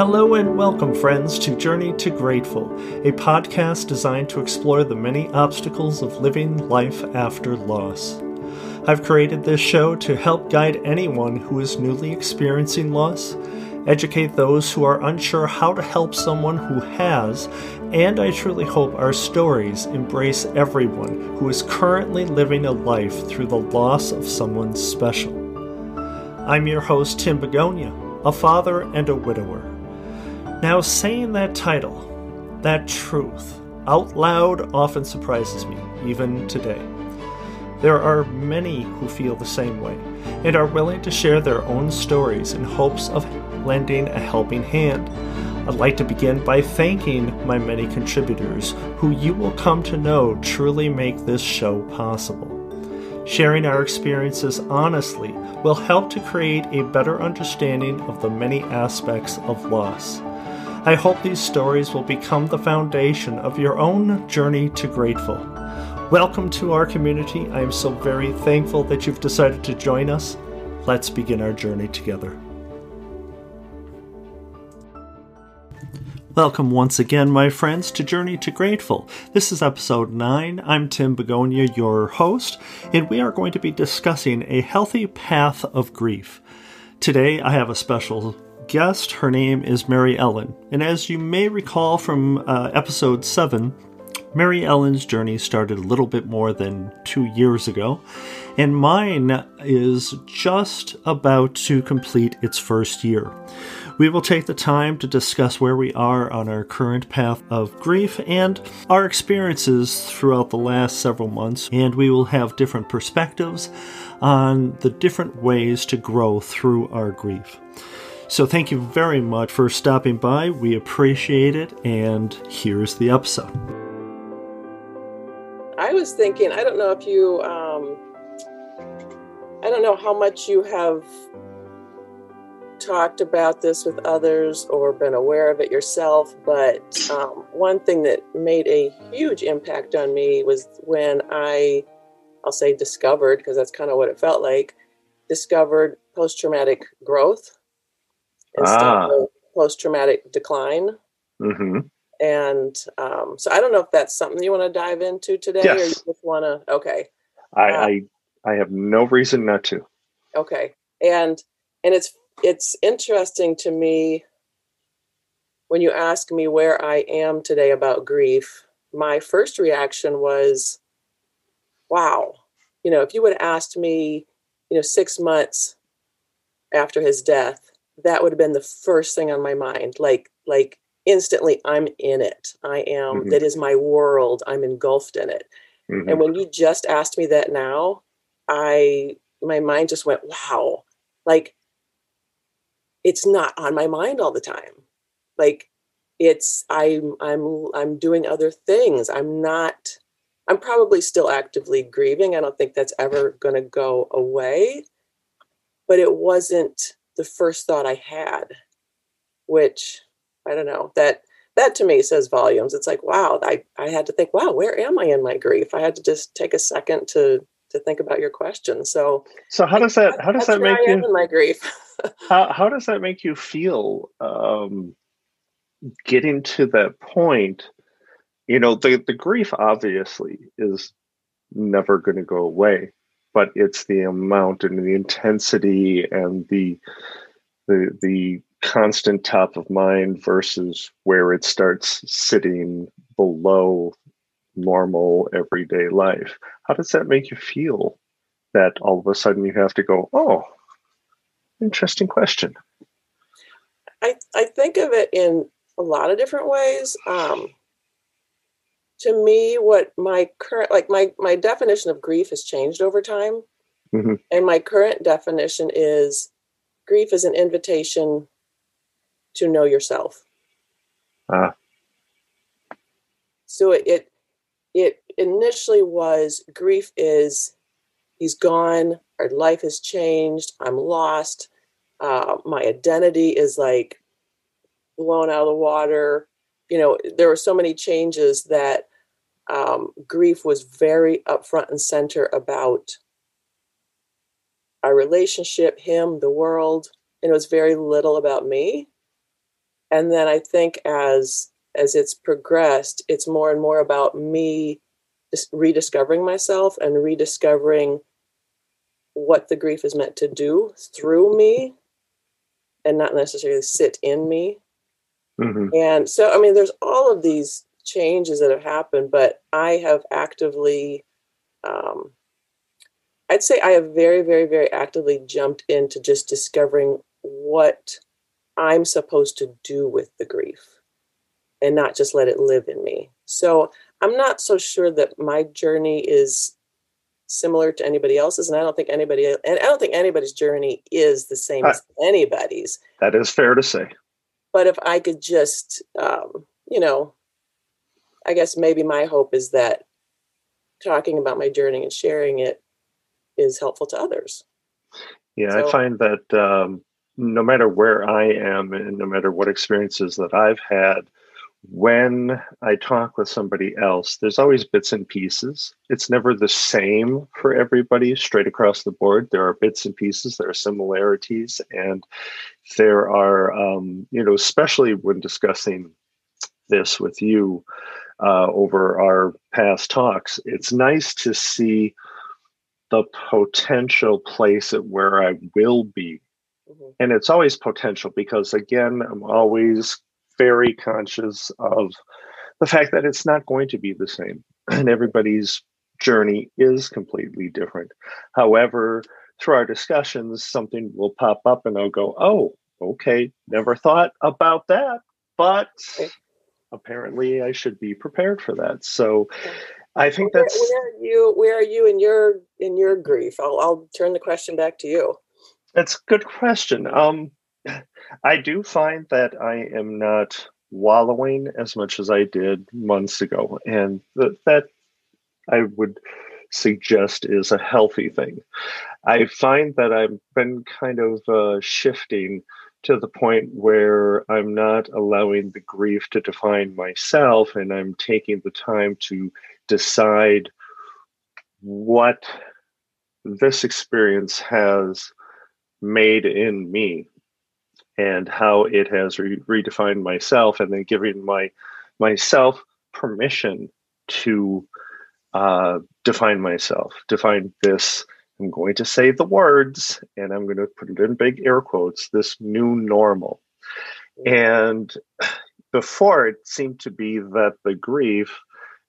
Hello and welcome, friends, to Journey to Grateful, a podcast designed to explore the many obstacles of living life after loss. I've created this show to help guide anyone who is newly experiencing loss, educate those who are unsure how to help someone who has, and I truly hope our stories embrace everyone who is currently living a life through the loss of someone special. I'm your host, Tim Begonia, a father and a widower. Now, saying that title, that truth, out loud often surprises me, even today. There are many who feel the same way and are willing to share their own stories in hopes of lending a helping hand. I'd like to begin by thanking my many contributors who you will come to know truly make this show possible. Sharing our experiences honestly will help to create a better understanding of the many aspects of loss. I hope these stories will become the foundation of your own journey to grateful. Welcome to our community. I am so very thankful that you've decided to join us. Let's begin our journey together. Welcome once again, my friends, to Journey to Grateful. This is episode 9. I'm Tim Begonia, your host, and we are going to be discussing a healthy path of grief. Today, I have a special guest. Her name is Mary Ellen. And as you may recall from episode 7, Mary Ellen's journey started a little bit more than 2 years ago, and mine is just about to complete its first year. We will take the time to discuss where we are on our current path of grief and our experiences throughout the last several months, and we will have different perspectives on the different ways to grow through our grief. So thank you very much for stopping by. We appreciate it, and here's the episode. I was thinking, I don't know if you, I don't know how much you have talked about this with others or been aware of it yourself, but one thing that made a huge impact on me was when I'll say discovered, because that's kind of what it felt like, discovered post-traumatic growth instead of post-traumatic decline. Mm-hmm. And so I don't know if that's something you want to dive into today. Yes. Or you just want to, okay. I have no reason not to. Okay. And it's interesting to me when you ask me where I am today about grief. My first reaction was, wow, you know, if you would have asked me, 6 months after his death, that would have been the first thing on my mind. Like instantly I'm in it. I am, mm-hmm. That is my world. I'm engulfed in it. Mm-hmm. And when you just asked me that now, my mind just went, wow, like, it's not on my mind all the time. Like it's, I'm doing other things. I'm probably still actively grieving. I don't think that's ever going to go away, but it wasn't the first thought I had, which I don't know, that to me says volumes. It's like, wow, I had to think, wow, where am I in my grief? I had to just take a second to think about your question. So how does that make you in my grief? how does that make you feel? Getting to that point, the grief obviously is never going to go away, but it's the amount and the intensity and the constant top of mind versus where it starts sitting below normal everyday life. How does that make you feel that all of a sudden you have to go, oh, interesting question? I think of it in a lot of different ways. To me, what my current, like my definition of grief has changed over time. Mm-hmm. And my current definition is grief is an invitation to know yourself. So it initially was grief is he's gone, our life has changed, I'm lost, my identity is like blown out of the water. There were so many changes that grief was very upfront and center about our relationship, him, the world, and it was very little about me. And then I think as it's progressed, it's more and more about me just rediscovering myself and rediscovering what the grief is meant to do through me and not necessarily sit in me. Mm-hmm. And so, I mean, there's all of these changes that have happened, but I have actively, I'd say I have very, very, very actively jumped into just discovering what I'm supposed to do with the grief and not just let it live in me. So I'm not so sure that my journey is similar to anybody else's. And I don't think anybody's journey is the same as anybody's. That is fair to say. But if I could just, I guess maybe my hope is that talking about my journey and sharing it is helpful to others. Yeah, so, I find that no matter where I am and no matter what experiences that I've had, when I talk with somebody else, there's always bits and pieces. It's never the same for everybody straight across the board. There are bits and pieces, there are similarities, and there are, especially when discussing this with you over our past talks, it's nice to see the potential place at where I will be. Mm-hmm. And it's always potential because, again, I'm always very conscious of the fact that it's not going to be the same and everybody's journey is completely different. However, through our discussions, something will pop up and I'll go, oh, okay, never thought about that, but apparently I should be prepared for that. So I think that's... Where are you in your grief? I'll turn the question back to you. That's a good question. I do find that I am not wallowing as much as I did months ago. And that I would suggest is a healthy thing. I find that I've been kind of shifting to the point where I'm not allowing the grief to define myself. And I'm taking the time to decide what this experience has made in me and how it has redefined myself, and then giving myself permission to define myself, define this, I'm going to say the words, and I'm going to put it in big air quotes, this new normal. And before, it seemed to be that the grief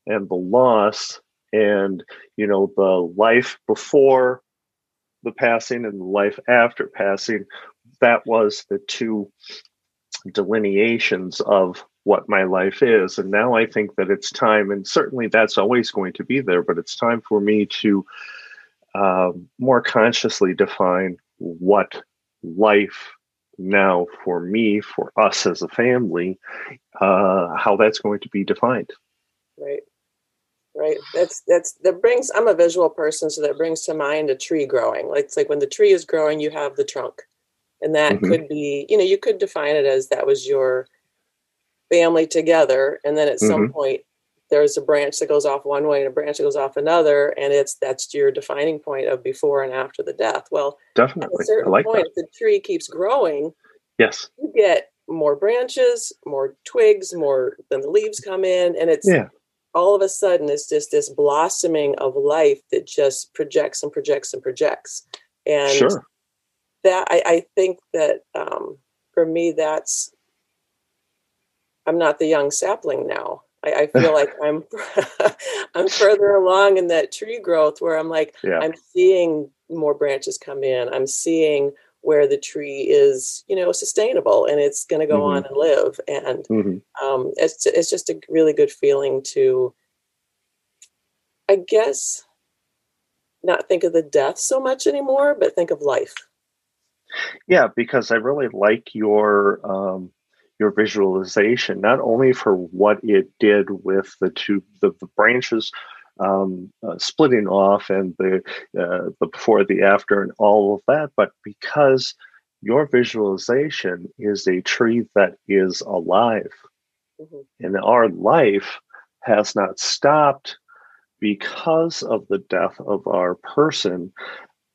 and the loss and, the life before the passing and the life after passing, that was the two delineations of what my life is. And now I think that it's time, and certainly that's always going to be there, but it's time for me to more consciously define what life now for me, for us as a family, how that's going to be defined. Right. Right. That brings, I'm a visual person, so that brings to mind a tree growing. Like, it's like when the tree is growing, you have the trunk. And that mm-hmm. could be, you could define it as that was your family together. And then at mm-hmm. some point, there's a branch that goes off one way and a branch that goes off another. And that's your defining point of before and after the death. Well, definitely. At a certain point, if the tree keeps growing, yes, you get more branches, more twigs, more, then the leaves come in. And it's all of a sudden, it's just this blossoming of life that just projects and projects and projects. And sure. That I think that for me, that's, I'm not the young sapling now. I feel like I'm further along in that tree growth where I'm like, I'm seeing more branches come in. I'm seeing where the tree is, sustainable and it's going to go mm-hmm. on and live. And it's just a really good feeling to, I guess, not think of the death so much anymore, but think of life. Yeah, because I really like your visualization, not only for what it did with the branches splitting off and the before, the after, and all of that, but because your visualization is a tree that is alive, mm-hmm. and our life has not stopped because of the death of our person.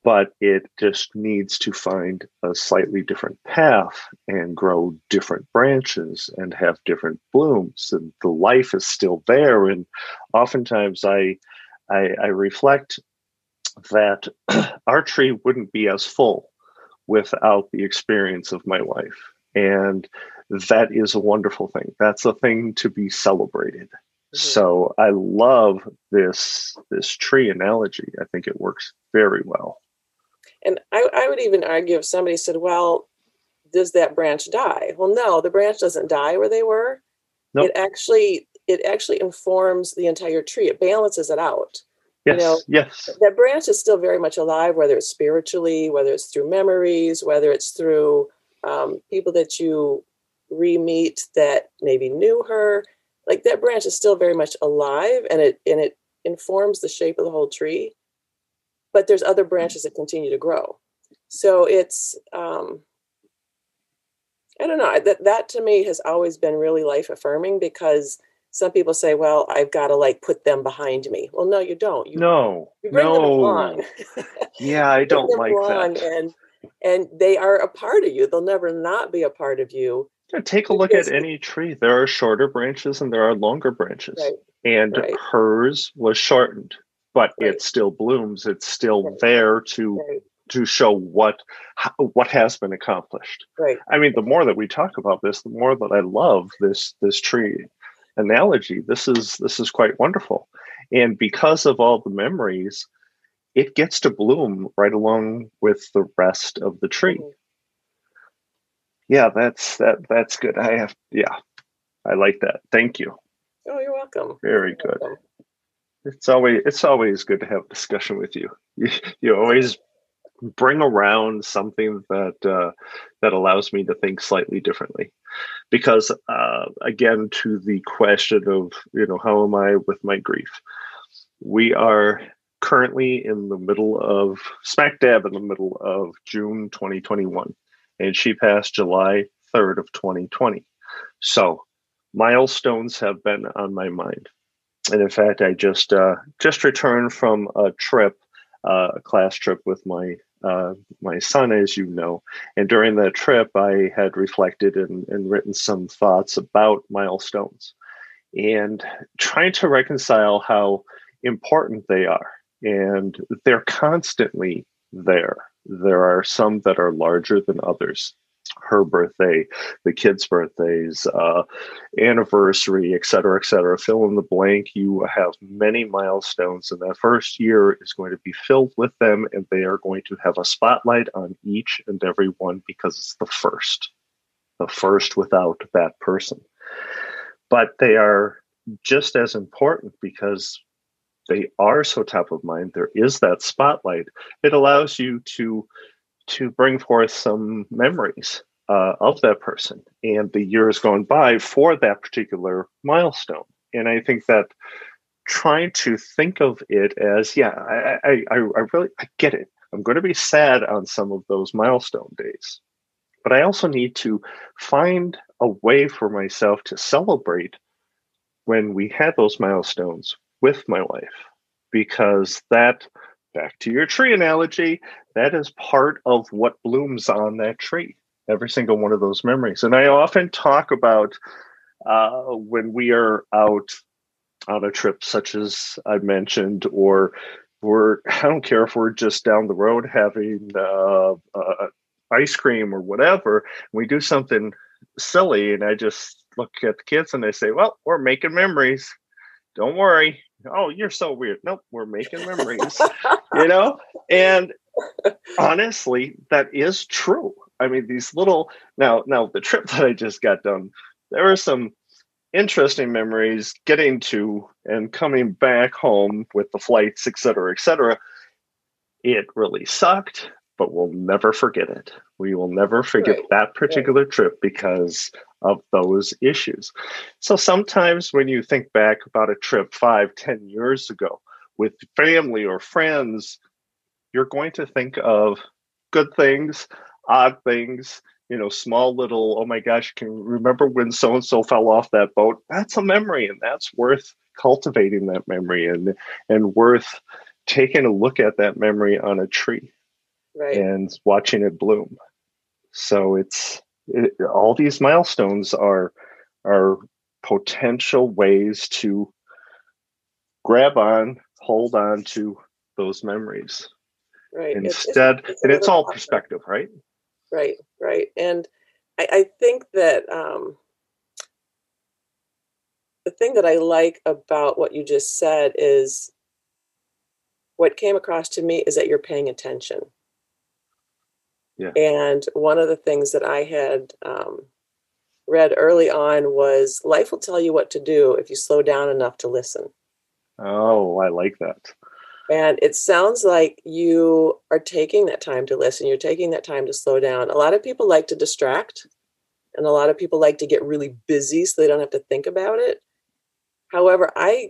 but it just needs to find a slightly different path and grow different branches and have different blooms. And the life is still there. And oftentimes I reflect that our tree wouldn't be as full without the experience of my wife. And that is a wonderful thing. That's a thing to be celebrated. Mm-hmm. So I love this tree analogy. I think it works very well. And I would even argue if somebody said, well, does that branch die? Well, no, the branch doesn't die where they were. Nope. It actually informs the entire tree. It balances it out. Yes, yes. That branch is still very much alive, whether it's spiritually, whether it's through memories, whether it's through people that you re-meet that maybe knew her. Like that branch is still very much alive, and it informs the shape of the whole tree. But there's other branches that continue to grow. So it's I don't know, that to me has always been really life affirming, because some people say, well, I've got to like put them behind me. Well, no, you don't. You bring them along. Yeah, I don't like that. And they are a part of you. They'll never not be a part of you. Yeah, take a look at any tree. There are shorter branches and there are longer branches. Right. And hers was shortened, but it still blooms. It's still there to show what has been accomplished. Right. I mean, the more that we talk about this, the more that I love this tree analogy. This is quite wonderful. And because of all the memories, it gets to bloom right along with the rest of the tree. Mm-hmm. Yeah, that's good. I like that. Thank you. Oh, you're welcome. Very good. Welcome. It's always good to have a discussion with you. You always bring around something that allows me to think slightly differently. Because again, to the question of, how am I with my grief? We are currently smack dab in the middle of June 2021, and she passed July 3rd of 2020. So milestones have been on my mind. And in fact, I just returned from a trip, a class trip with my son, as you know. And during that trip, I had reflected and written some thoughts about milestones and trying to reconcile how important they are. And they're constantly there. There are some that are larger than others. Her birthday, the kids' birthdays, anniversary, et cetera, et cetera. Fill in the blank. You have many milestones, and that first year is going to be filled with them, and they are going to have a spotlight on each and every one because it's the first without that person. But they are just as important because they are so top of mind. There is that spotlight. It allows you to bring forth some memories of that person, and the years gone by for that particular milestone. And I think that trying to think of it as, I get it. I'm going to be sad on some of those milestone days, but I also need to find a way for myself to celebrate when we had those milestones with my wife, because that, back to your tree analogy, that is part of what blooms on that tree, every single one of those memories. And I often talk about when we are out on a trip, such as I mentioned, or I don't care if we're just down the road having ice cream or whatever, we do something silly, and I just look at the kids and I say, well, we're making memories. Don't worry. Oh, you're so weird. Nope, we're making memories, And honestly, that is true. I mean, these little, now the trip that I just got done, there were some interesting memories getting to and coming back home with the flights, et cetera, et cetera. It really sucked, but we'll never forget it. We will never forget that particular trip because of those issues. So sometimes when you think back about a trip 5-10 years ago with family or friends, you're going to think of good things, odd things, small little, oh my gosh, can you remember when so-and-so fell off that boat? That's a memory, and that's worth cultivating that memory and worth taking a look at that memory on a tree. right. and watching it bloom. So all these milestones are potential ways to grab on, hold on to those memories. Right. Instead, it's all perspective, right? Right, right. And I think that the thing that I like about what you just said is what came across to me is that you're paying attention. Yeah. And one of the things that I had read early on was life will tell you what to do if you slow down enough to listen. Oh, I like that. And it sounds like you are taking that time to listen. You're taking that time to slow down. A lot of people like to distract, and a lot of people like to get really busy so they don't have to think about it. However, I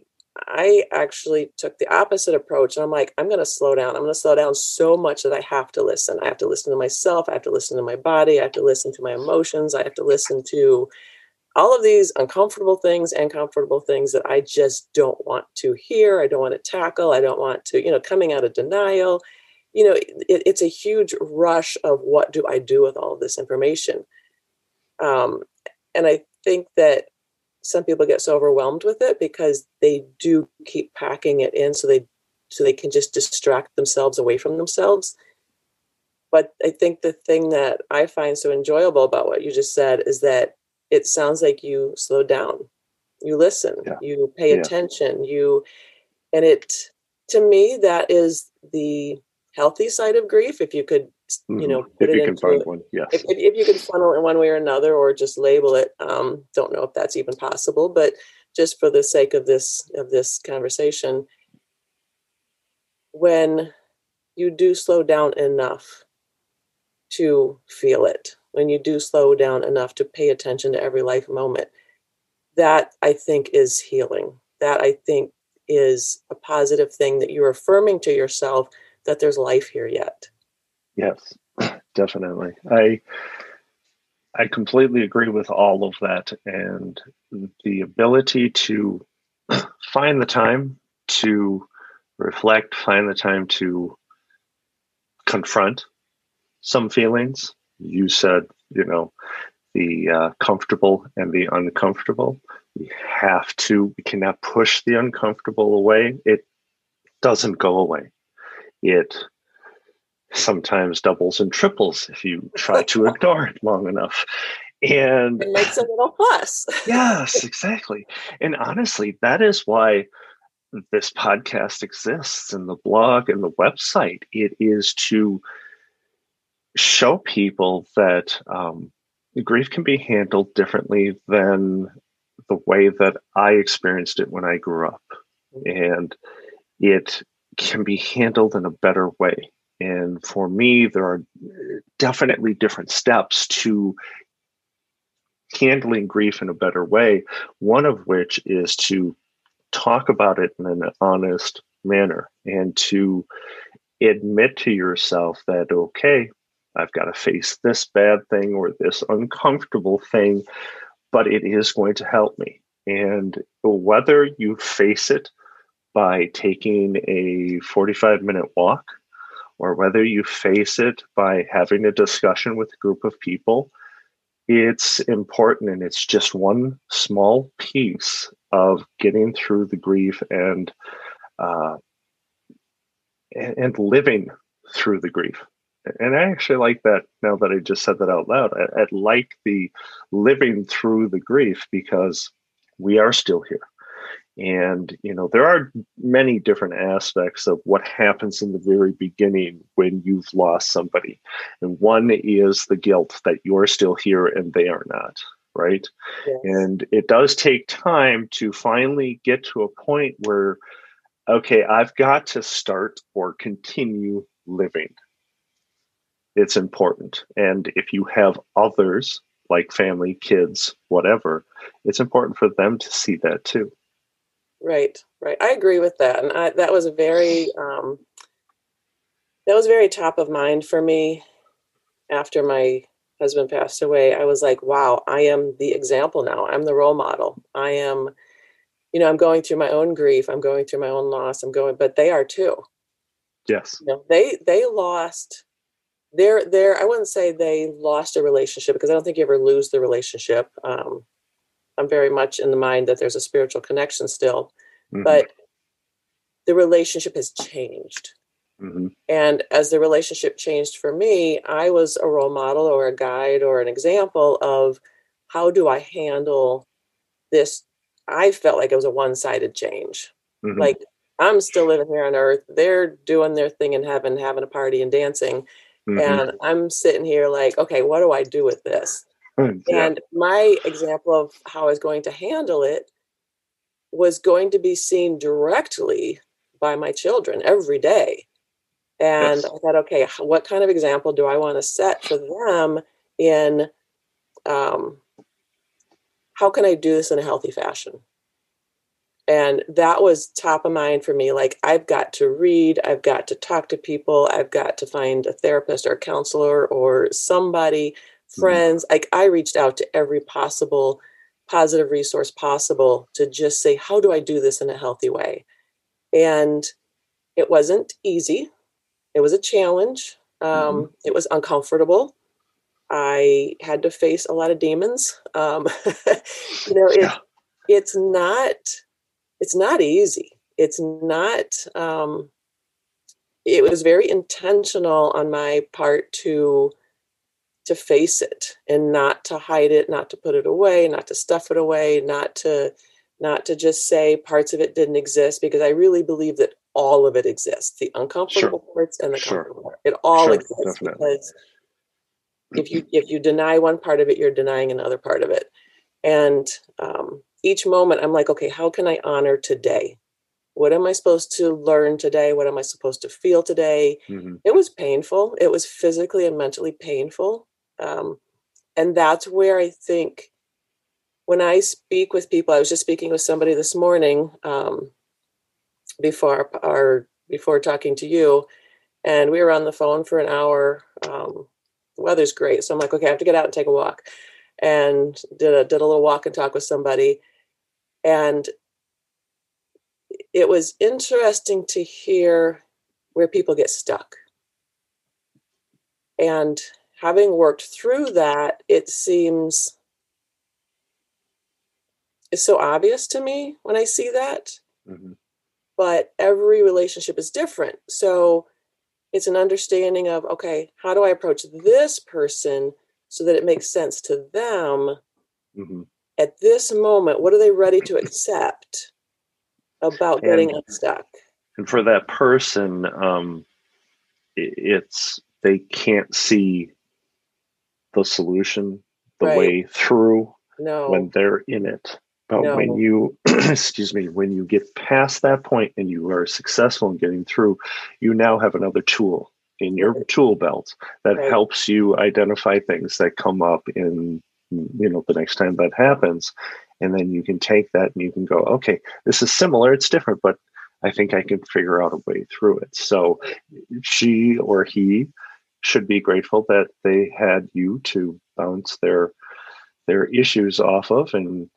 actually took the opposite approach. And I'm like, I'm going to slow down. I'm going to slow down so much that I have to listen. I have to listen to myself. I have to listen to my body. I have to listen to my emotions. I have to listen to all of these uncomfortable things and comfortable things that I just don't want to hear. I don't want to tackle. I don't want to, coming out of denial. It's a huge rush of what do I do with all of this information? And I think that some people get so overwhelmed with it because they do keep packing it in so they can just distract themselves away from themselves. But I think the thing that I find so enjoyable about what you just said is that it sounds like you slow down, you listen, yeah. you pay yeah. attention, and it, to me, that is the healthy side of grief. If you could, put if it you can find it. One, yes. If you can funnel it in one way or another, or just label it, don't know if that's even possible, but just for the sake of this conversation, when you do slow down enough to feel it, when you do slow down enough to pay attention to every life moment, that I think is healing. That I think is a positive thing that you're affirming to yourself that there's life here yet. Yes, definitely. I completely agree with all of that, and the ability to find the time to reflect, find the time to confront some feelings. You said, the comfortable and the uncomfortable. We cannot push the uncomfortable away. It doesn't go away. It sometimes doubles and triples if you try to ignore it long enough. And it makes a little fuss. Yes, exactly. And honestly, that is why this podcast exists, and the blog and the website. It is to show people that grief can be handled differently than the way that I experienced it when I grew up. And it can be handled in a better way. And for me, there are definitely different steps to handling grief in a better way, one of which is to talk about it in an honest manner and to admit to yourself that, okay, I've got to face this bad thing or this uncomfortable thing, but it is going to help me. And whether you face it by taking a 45-minute walk, or whether you face it by having a discussion with a group of people, it's important, and it's just one small piece of getting through the grief and living through the grief. And I actually like that now that I just said that out loud. I like the living through the grief because we are still here. And, there are many different aspects of what happens in the very beginning when you've lost somebody. And one is the guilt that you're still here and they are not, right? Yes. And it does take time to finally get to a point where, okay, I've got to start or continue living. It's important. And if you have others, like family, kids, whatever, it's important for them to see that too. Right, right. I agree with that. And that was very top of mind for me after my husband passed away. I was like, wow, I am the example now. I'm the role model. I am, I'm going through my own grief. I'm going through my own loss. But they are too. Yes. They lost I wouldn't say they lost a relationship, because I don't think you ever lose the relationship. I'm very much in the mind that there's a spiritual connection still, mm-hmm. but the relationship has changed. Mm-hmm. And as the relationship changed for me, I was a role model or a guide or an example of how do I handle this? I felt like it was a one-sided change. Mm-hmm. Like, I'm still living here on earth. They're doing their thing in heaven, having a party and dancing. Mm-hmm. And I'm sitting here like, okay, what do I do with this? Yeah. And my example of how I was going to handle it was going to be seen directly by my children every day. And yes. I thought, okay, what kind of example do I want to set for them in, how can I do this in a healthy fashion? And that was top of mind for me. Like, I've got to read, I've got to talk to people, I've got to find a therapist or a counselor or somebody, friends. Mm-hmm. Like, I reached out to every possible positive resource possible to just say, how do I do this in a healthy way? And it wasn't easy. It was a challenge. Mm-hmm. It was uncomfortable. I had to face a lot of demons. It's not easy. It's not, it was very intentional on my part to face it and not to hide it, not to put it away, not to stuff it away, not to just say parts of it didn't exist, because I really believe that all of it exists. The uncomfortable sure. parts and the sure. comfortable part. It all sure, exists definitely. Because if you deny one part of it, you're denying another part of it. And, each moment I'm like, okay, how can I honor today? What am I supposed to learn today? What am I supposed to feel today? Mm-hmm. It was painful. It was physically and mentally painful. And that's where I think when I speak with people, I was just speaking with somebody this morning before talking to you, and we were on the phone for an hour. The weather's great. So I'm like, okay, I have to get out and take a walk, and did a little walk and talk with somebody. And it was interesting to hear where people get stuck. And having worked through that, it seems it's so obvious to me when I see that. Mm-hmm. But every relationship is different. So it's an understanding of, okay, how do I approach this person so that it makes sense to them? Mm-hmm. At this moment, what are they ready to accept about getting unstuck? And for that person, it's they can't see the solution, the right. way through no. when they're in it. But no. when you, when you get past that point and you are successful in getting through, you now have another tool in your right. tool belt that right. helps you identify things that come up in the next time that happens. And then you can take that and you can go, okay, this is similar, it's different, but I think I can figure out a way through it. So she or he should be grateful that they had you to bounce their issues off of. And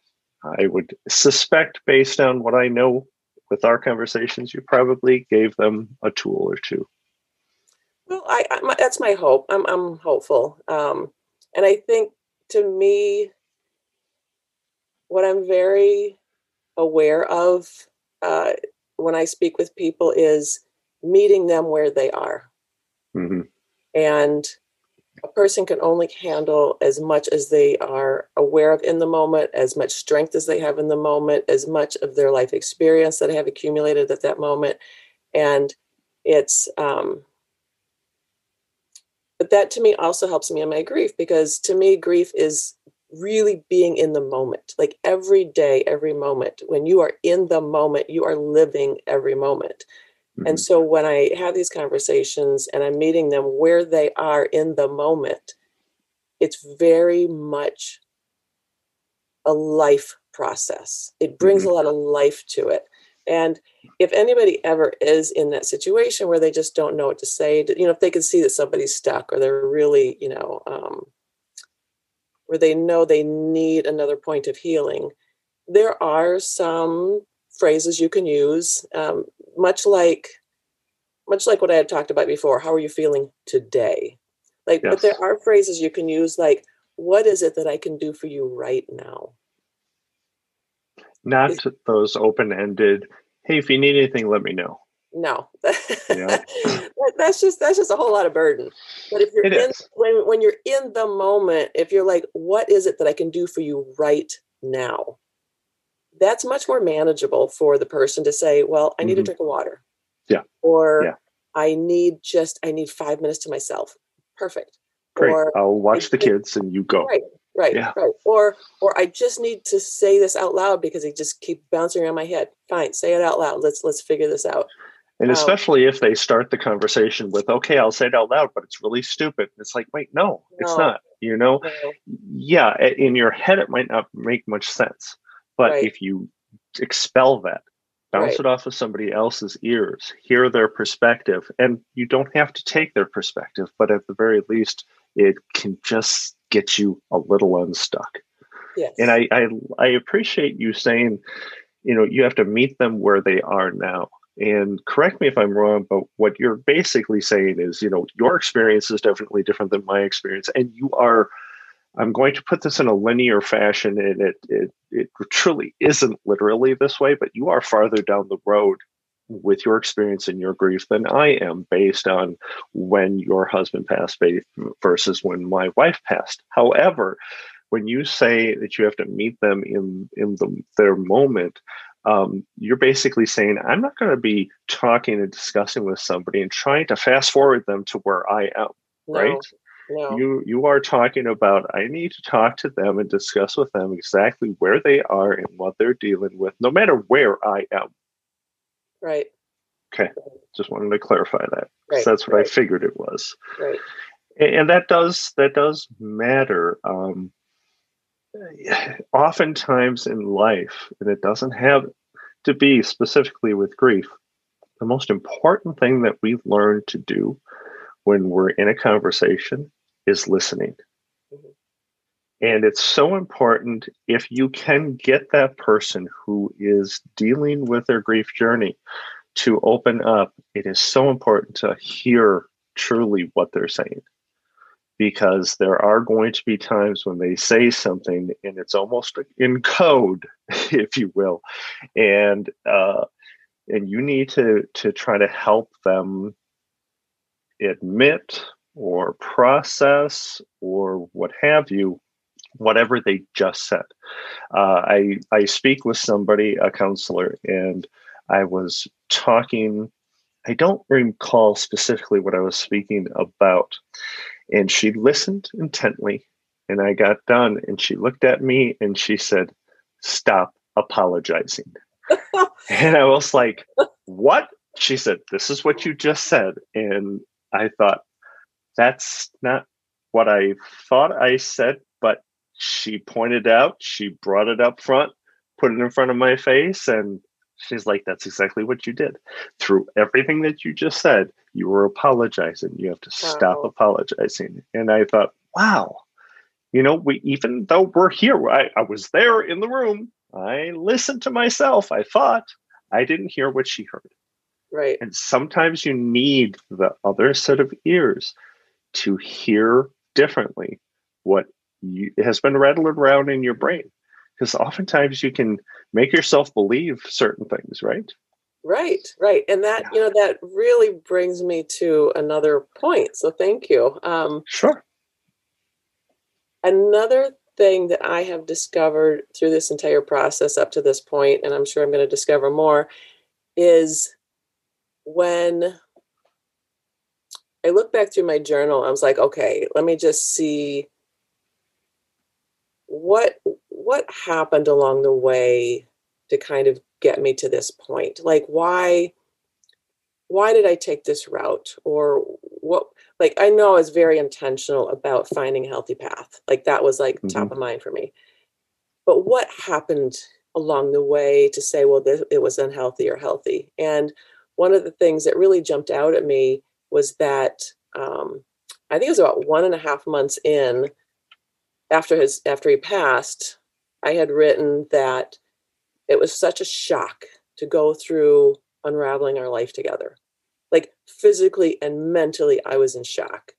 I would suspect, based on what I know with our conversations, you probably gave them a tool or two. Well, that's my hope. I'm hopeful. And I think, to me, what I'm very aware of when I speak with people is meeting them where they are. Mm-hmm. And a person can only handle as much as they are aware of in the moment, as much strength as they have in the moment, as much of their life experience that they have accumulated at that moment. And it's... But that, to me, also helps me in my grief, because to me, grief is really being in the moment. Like, every day, every moment, when you are in the moment, you are living every moment. Mm-hmm. And so when I have these conversations and I'm meeting them where they are in the moment, it's very much a life process. It brings mm-hmm. a lot of life to it. And if anybody ever is in that situation where they just don't know what to say, if they can see that somebody's stuck, or they're really, where they know they need another point of healing, there are some phrases you can use, much like what I had talked about before. How are you feeling today? Like, yes. But there are phrases you can use, like, what is it that I can do for you right now? Not those open-ended, hey, if you need anything, let me know. No, yeah. that's just a whole lot of burden. But if you're when you're in the moment, if you're like, what is it that I can do for you right now? That's much more manageable for the person to say, well, I need a drink of water. Yeah. Or I need 5 minutes to myself. Perfect. Great. Or, I'll watch the kids and you go. Right. Or I just need to say this out loud because it just keeps bouncing around my head. Fine. Say it out loud. Let's figure this out. And especially if they start the conversation with, okay, I'll say it out loud, but it's really stupid. It's like, wait, no, it's not, you know? No. Yeah. In your head, it might not make much sense. But if you expel that, bounce it off of somebody else's ears, hear their perspective, and you don't have to take their perspective, but at the very least, it can just get you a little unstuck. Yes. And I appreciate you saying, you know, you have to meet them where they are now. And correct me if I'm wrong, but what you're basically saying is, you know, your experience is definitely different than my experience, and you are. I'm going to put this in a linear fashion, and it truly isn't literally this way, but you are farther down the road with your experience and your grief than I am based on when your husband passed versus when my wife passed. However, when you say that you have to meet them in their moment, you're basically saying, I'm not going to be talking and discussing with somebody and trying to fast forward them to where I am, right? No. You are talking about, I need to talk to them and discuss with them exactly where they are and what they're dealing with, no matter where I am. Right. Okay. Just wanted to clarify that. Right. That's what I figured it was. Right. And that does matter. Oftentimes in life, and it doesn't have to be specifically with grief, the most important thing that we learn to do when we're in a conversation is listening. And it's so important if you can get that person who is dealing with their grief journey to open up. It is so important to hear truly what they're saying, because there are going to be times when they say something and it's almost in code, if you will. And you need to try to help them admit or process or what have you, whatever they just said. I speak with somebody, a counselor, and I was talking, I don't recall specifically what I was speaking about. And she listened intently, and I got done, and she looked at me and she said, "Stop apologizing." And I was like, "What?" She said, "This is what you just said." And I thought, that's not what I thought I said, but she pointed out, she brought it up front, put it in front of my face, and she's like, that's exactly what you did. Through everything that you just said, you were apologizing. You have to stop apologizing. And I thought, wow, you know, even though we're here, I was there in the room, I listened to myself, I thought, I didn't hear what she heard. Right. And sometimes you need the other set of ears to hear differently what has been rattled around in your brain. Because oftentimes you can make yourself believe certain things, right? Right. And that, you know, that really brings me to another point. So thank you. Sure. Another thing that I have discovered through this entire process up to this point, and I'm sure I'm going to discover more, is when I look back through my journal, I was like, okay, let me just see what happened along the way to kind of get me to this point. Like, why did I take this route? Or what, like, I know I was very intentional about finding a healthy path. Like, that was like top of mind for me. But what happened along the way to say, well, it was unhealthy or healthy? And one of the things that really jumped out at me was that I think it was about 1.5 months in after he passed, I had written that it was such a shock to go through unraveling our life together. Like, physically and mentally, I was in shock.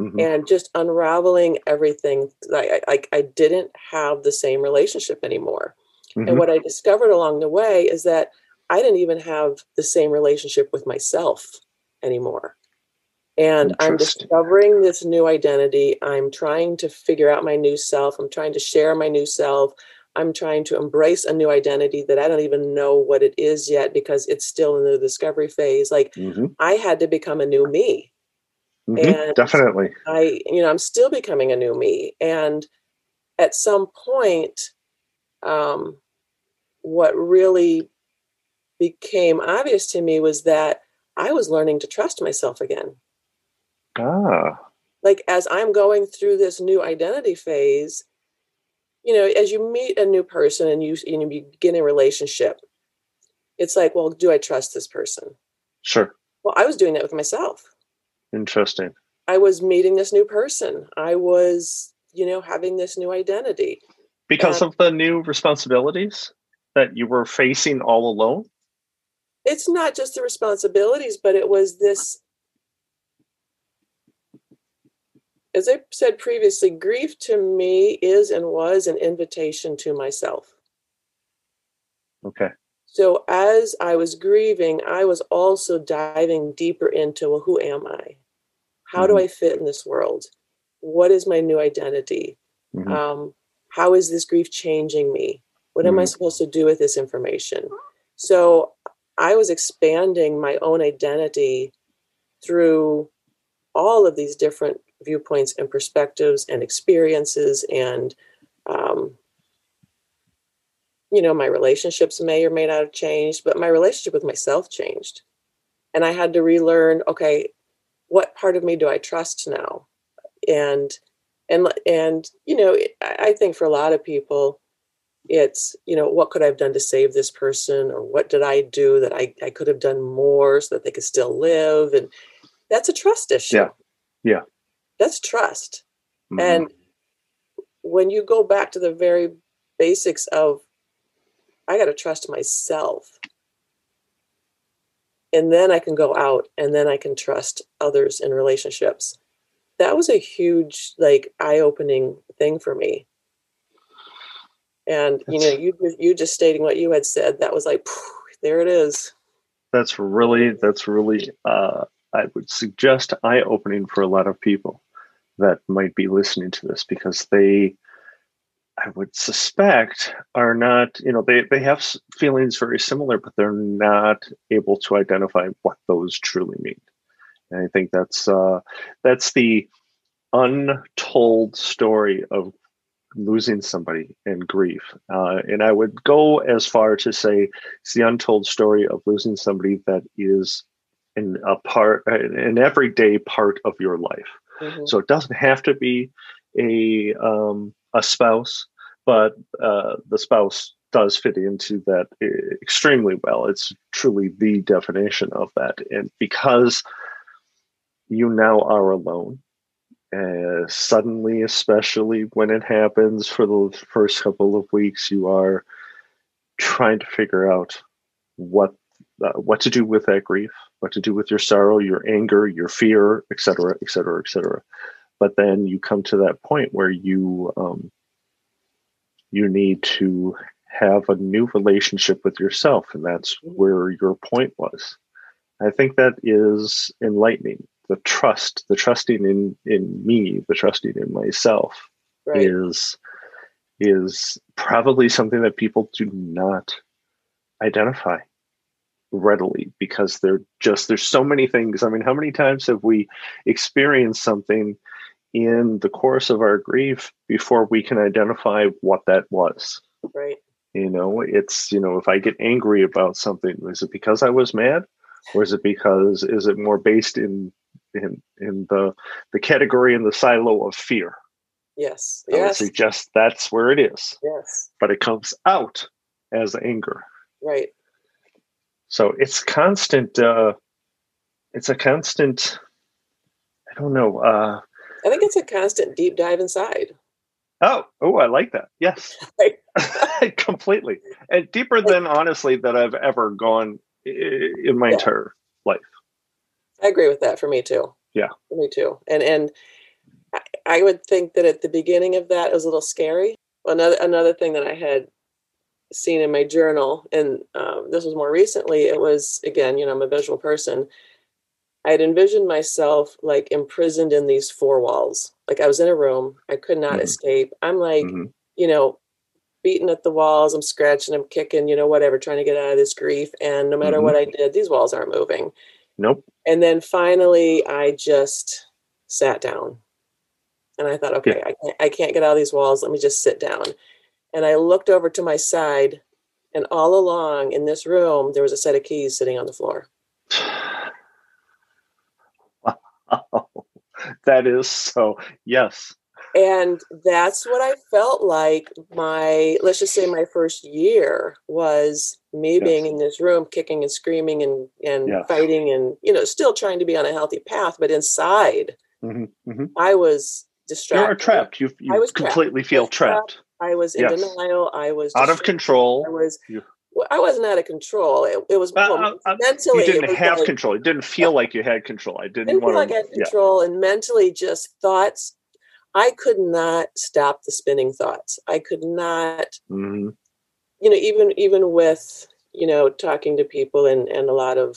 Mm-hmm. And just unraveling everything. I didn't have the same relationship anymore. Mm-hmm. And what I discovered along the way is that I didn't even have the same relationship with myself anymore. And I'm discovering this new identity. I'm trying to figure out my new self. I'm trying to share my new self. I'm trying to embrace a new identity that I don't even know what it is yet because it's still in the discovery phase. Like mm-hmm. I had to become a new me. Mm-hmm. And definitely. I'm still becoming a new me. And at some point, what really became obvious to me was that I was learning to trust myself again. Like as I'm going through this new identity phase, as you meet a new person and you begin a relationship, it's like, well, do I trust this person? Sure. Well, I was doing that with myself. Interesting. I was meeting this new person. I was, having this new identity. Because of the new responsibilities that you were facing all alone? It's not just the responsibilities, but it was this, as I said previously, grief to me is and was an invitation to myself. Okay. So as I was grieving, I was also diving deeper into, well, who am I? How mm-hmm. do I fit in this world? What is my new identity? Mm-hmm. How is this grief changing me? What mm-hmm. am I supposed to do with this information? So I was expanding my own identity through all of these different viewpoints and perspectives and experiences and, my relationships may or may not have changed, but my relationship with myself changed. And I had to relearn, okay, what part of me do I trust now? And I think for a lot of people, it's, what could I have done to save this person? Or what did I do that I could have done more so that they could still live? And that's a trust issue. Yeah. That's trust. Mm-hmm. And when you go back to the very basics of, I got to trust myself. And then I can go out and then I can trust others in relationships. That was a huge, eye-opening thing for me. And, you just stating what you had said, that was like, there it is. That's really, I would suggest eye-opening for a lot of people that might be listening to this because they, I would suspect, are not, they have feelings very similar, but they're not able to identify what those truly mean. And I think that's the untold story of losing somebody and grief. And I would go as far to say it's the untold story of losing somebody that is an everyday part of your life. Mm-hmm. So it doesn't have to be a spouse, but the spouse does fit into that extremely well. It's truly the definition of that. And because you now are alone, suddenly, especially when it happens for the first couple of weeks, you are trying to figure out what to do with that grief, what to do with your sorrow, your anger, your fear, et cetera, et cetera, et cetera. But then you come to that point where you need to have a new relationship with yourself, and that's where your point was. I think that is enlightening. The trusting in me, the trusting in myself, right, is probably something that people do not identify readily because there's so many things. I mean, how many times have we experienced something in the course of our grief before we can identify what that was? Right. It's, if I get angry about something, is it because I was mad, or is it because, is it more based in the category and the silo of fear? Yes. I would suggest that's where it is. Yes. But it comes out as anger. Right. So it's constant, I don't know. I think it's a constant deep dive inside. Oh, I like that. Yes, completely. And deeper than honestly that I've ever gone in my entire life. I agree with that for me too. Yeah. For me too. And I would think that at the beginning of that, it was a little scary. Another thing that I had seen in my journal, and this was more recently, it was, again, you know, I'm a visual person. I had envisioned myself like imprisoned in these four walls. Like I was in a room, I could not escape. I'm like, you know, beating at the walls, I'm scratching, I'm kicking, you know, whatever, trying to get out of this grief. And no matter what I did, these walls aren't moving. Nope. And then finally I just sat down and I thought, okay, I can't get out of these walls. Let me just sit down. And I looked over to my side, and all along in this room, there was a set of keys sitting on the floor. Wow. That is so, yes. And that's what I felt like let's just say my first year was me being in this room, kicking and screaming and fighting and, you know, still trying to be on a healthy path. But inside, I was distracted. You are trapped. You completely feel trapped. I was in denial. I was out of control. I wasn't out of control. It was mentally. You didn't have control. It didn't feel like you had control. I had control, and mentally just thoughts. I could not stop the spinning thoughts. I could not, you know, even with, you know, talking to people and a lot of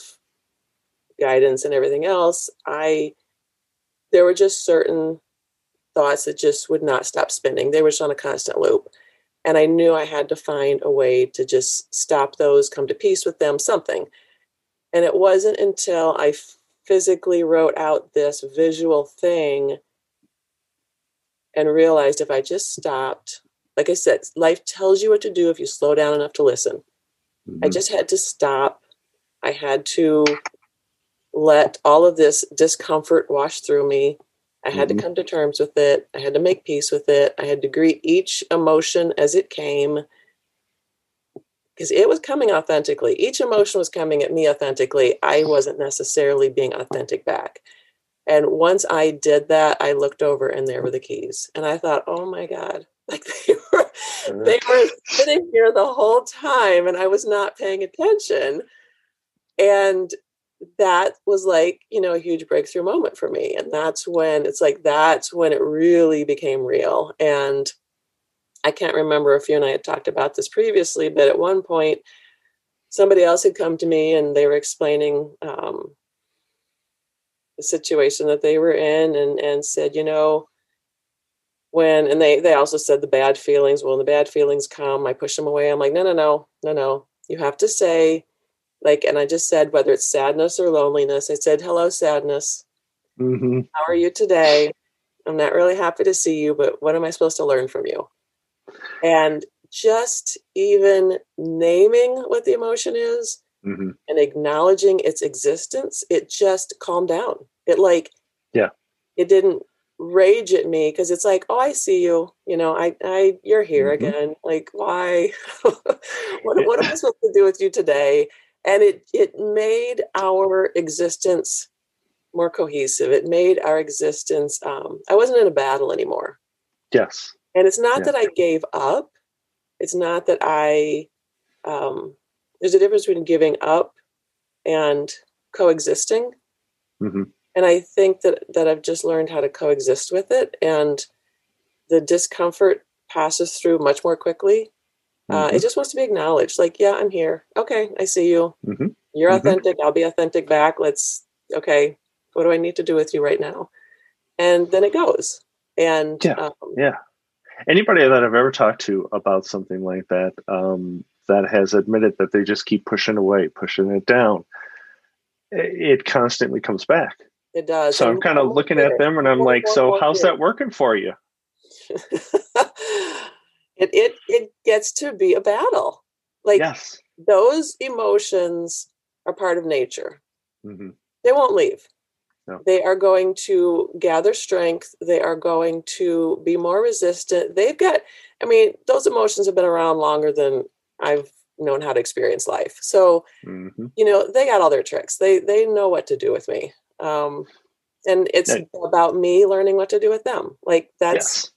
guidance and everything else, there were just certain thoughts that just would not stop spinning. They were just on a constant loop. And I knew I had to find a way to just stop those, come to peace with them, something. And it wasn't until I physically wrote out this visual thing and realized if I just stopped, like I said, life tells you what to do if you slow down enough to listen. I just had to stop. I had to let all of this discomfort wash through me. I had to come to terms with it. I had to make peace with it. I had to greet each emotion as it came, because it was coming authentically. Each emotion was coming at me authentically. I wasn't necessarily being authentic back. And once I did that, I looked over and there were the keys. And I thought, oh my God, like they were sitting here the whole time and I was not paying attention. And that was like, you know, a huge breakthrough moment for me. And that's when it really became real. And I can't remember if you and I had talked about this previously, but at one point somebody else had come to me and they were explaining, the situation that they were in and said, you know, and they also said the bad feelings, when the bad feelings come, I push them away. I'm like, no. You have to say, like, and I just said, whether it's sadness or loneliness, I said, hello, sadness. How are you today? I'm not really happy to see you, but what am I supposed to learn from you? And just even naming what the emotion is, and acknowledging its existence, it just calmed down. It it didn't rage at me, because it's like, oh, I see you, you know, you're here again. Like, why, what am I supposed to do with you today? And it made our existence more cohesive. It made our existence, I wasn't in a battle anymore. Yes. And it's not that I gave up. It's not that there's a difference between giving up and coexisting. And I think that I've just learned how to coexist with it. And the discomfort passes through much more quickly. It just wants to be acknowledged. Like, yeah, I'm here. Okay. I see you. You're authentic. I'll be authentic back. Okay. What do I need to do with you right now? And then it goes. And anybody that I've ever talked to about something like that, that has admitted that they just keep pushing it down. It constantly comes back. It does. So I'm kind of looking at them and I'm like, so how's that working for you? It gets to be a battle. Like those emotions are part of nature. They won't leave. No. They are going to gather strength. They are going to be more resistant. Those emotions have been around longer than I've known how to experience life. So, you know, they got all their tricks. They know what to do with me. And it's about me learning what to do with them. Like that's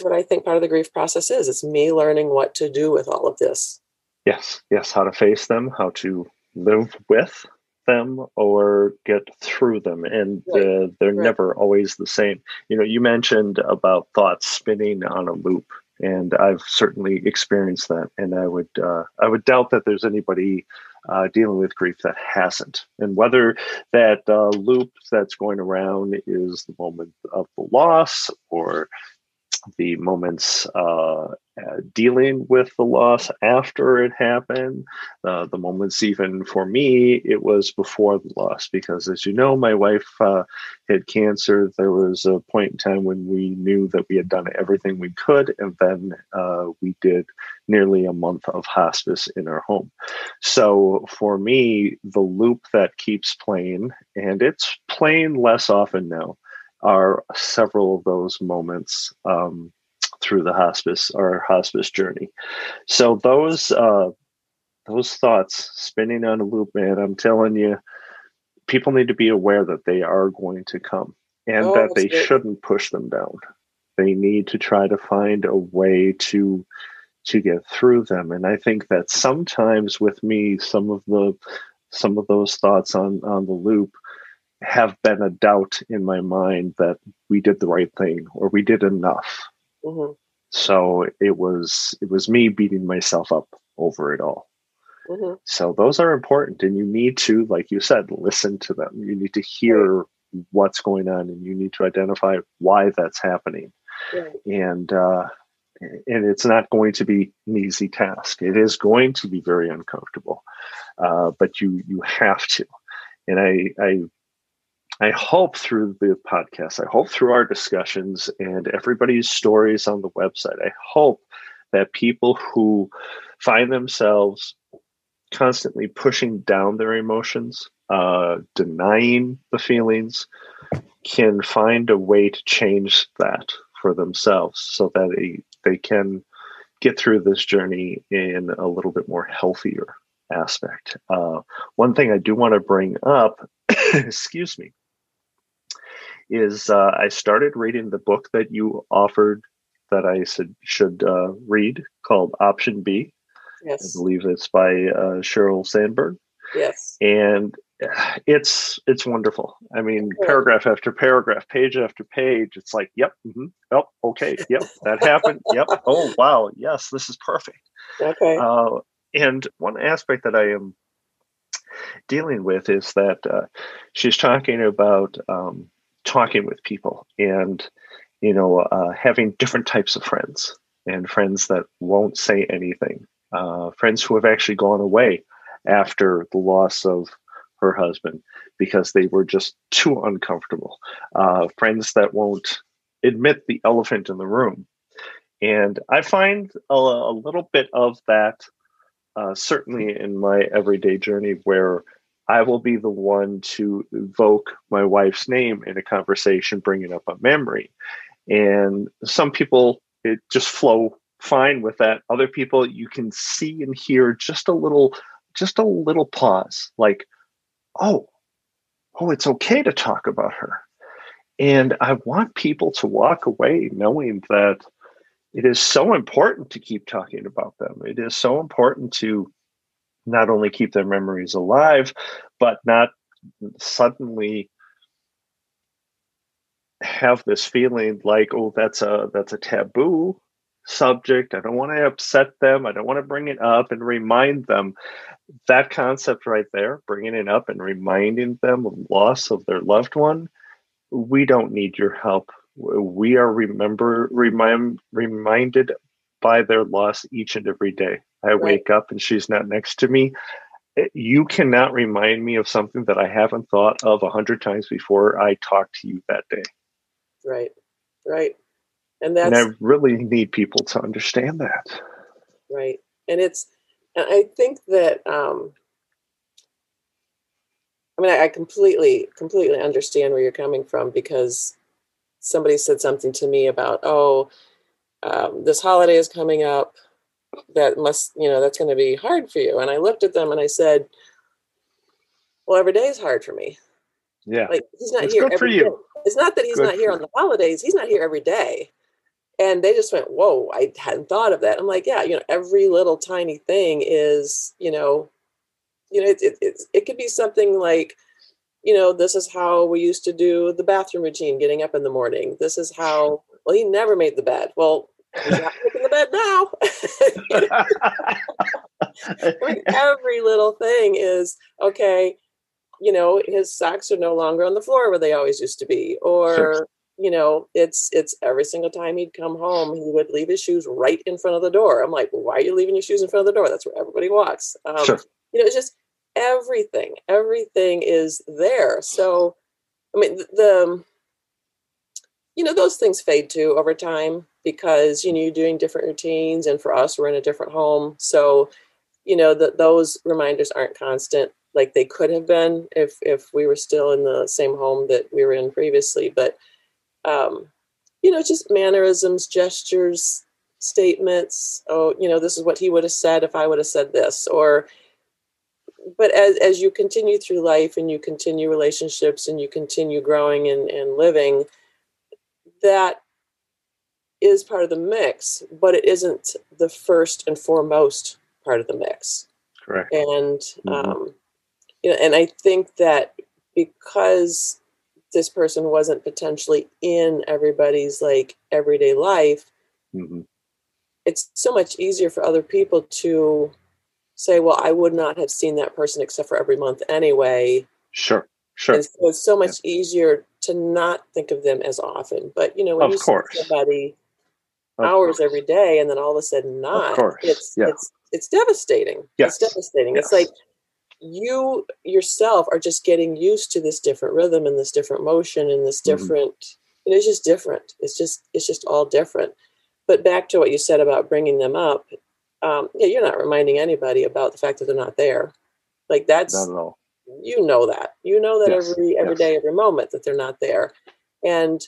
what I think part of the grief process is. It's me learning what to do with all of this. Yes. How to face them, how to live with. them or get through them. And they're never always the same. You know, you mentioned about thoughts spinning on a loop, and I've certainly experienced that. And I would doubt that there's anybody dealing with grief that hasn't. And whether that loop that's going around is the moment of the loss or the moments dealing with the loss after it happened, the moments even for me, it was before the loss, because as you know, my wife had cancer. There was a point in time when we knew that we had done everything we could, and then we did nearly a month of hospice in our home. So for me, the loop that keeps playing, and it's playing less often now, are several of those moments through the hospice or hospice journey. So those thoughts spinning on a loop, man, I'm telling you, people need to be aware that they are going to come, and that they shouldn't push them down. They need to try to find a way to get through them. And I think that sometimes with me, some of those thoughts on the loop have been a doubt in my mind that we did the right thing or we did enough. Mm-hmm. So it was me beating myself up over it all. Mm-hmm. So those are important, and you need to, like you said, listen to them. You need to hear what's going on, and you need to identify why that's happening. Right. And it's not going to be an easy task. It is going to be very uncomfortable, but you have to. And I hope through the podcast, I hope through our discussions and everybody's stories on the website, I hope that people who find themselves constantly pushing down their emotions, denying the feelings, can find a way to change that for themselves so that they can get through this journey in a little bit more healthier aspect. One thing I do want to bring up, excuse me, is I started reading the book that you offered that I said should read, called Option B. Yes. I believe it's by Sheryl Sandberg. Yes. And it's wonderful. I mean, paragraph after paragraph, page after page, it's like, yep, mm-hmm, oh, okay, yep, that happened, yep, oh, wow, yes, this is perfect. Okay. And one aspect that I am dealing with is that she's talking about talking with people, and having different types of friends, and friends that won't say anything, friends who have actually gone away after the loss of her husband because they were just too uncomfortable, friends that won't admit the elephant in the room. And I find a little bit of that certainly in my everyday journey, where I will be the one to evoke my wife's name in a conversation, bringing up a memory. And some people, it just flow fine with that. Other people, you can see and hear just a little pause, like, oh, it's okay to talk about her. And I want people to walk away knowing that it is so important to keep talking about them. It is so important to not only keep their memories alive, but not suddenly have this feeling like, oh, that's a taboo subject. I don't want to upset them. I don't want to bring it up and remind them. That concept right there, bringing it up and reminding them of loss of their loved one, we don't need your help. We are reminded by their loss each and every day. I wake up and she's not next to me. You cannot remind me of something that I haven't thought of 100 times before I talked to you that day. Right. And I really need people to understand that. Right. And I think that, I completely understand where you're coming from, because somebody said something to me about, this holiday is coming up. That must, that's going to be hard for you. And I looked at them and I said, well, every day is hard for me. Yeah. Like, he's not here every day. It's not that he's not here on the holidays. He's not here every day. And they just went, whoa, I hadn't thought of that. I'm like, yeah, every little tiny thing is, you know, it could be something like, you know, this is how we used to do the bathroom routine, getting up in the morning. This is how, well, he never made the bed. Well, he's not making the bed now. I mean, every little thing is, okay, you know, his socks are no longer on the floor where they always used to be. Or, sure. You know, it's every single time he'd come home, he would leave his shoes right in front of the door. I'm like, well, why are you leaving your shoes in front of the door? That's where everybody walks. Sure. You know, it's just, everything is there. So, I mean, the, you know, those things fade too over time because, you know, you're doing different routines, and for us, we're in a different home. So, you know, those reminders aren't constant like they could have been if we were still in the same home that we were in previously. But, you know, just mannerisms, gestures, statements. Oh, you know, this is what he would have said if I would have said this, or, but as you continue through life and you continue relationships and you continue growing and living, that is part of the mix, but it isn't the first and foremost part of the mix. Correct. And, you know, and I think that because this person wasn't potentially in everybody's like everyday life, it's so much easier for other people to say, well, I would not have seen that person except for every month anyway. Sure. And so it's so much easier to not think of them as often. But, you know, when you see somebody hours every day and then all of a sudden not, it's devastating. Yes. It's devastating. Yes. It's like you yourself are just getting used to this different rhythm and this different motion and this different, and it's just different. It's just all different. But back to what you said about bringing them up, yeah, you're not reminding anybody about the fact that they're not there. Like that's, you know that yes. every day, every moment that they're not there, and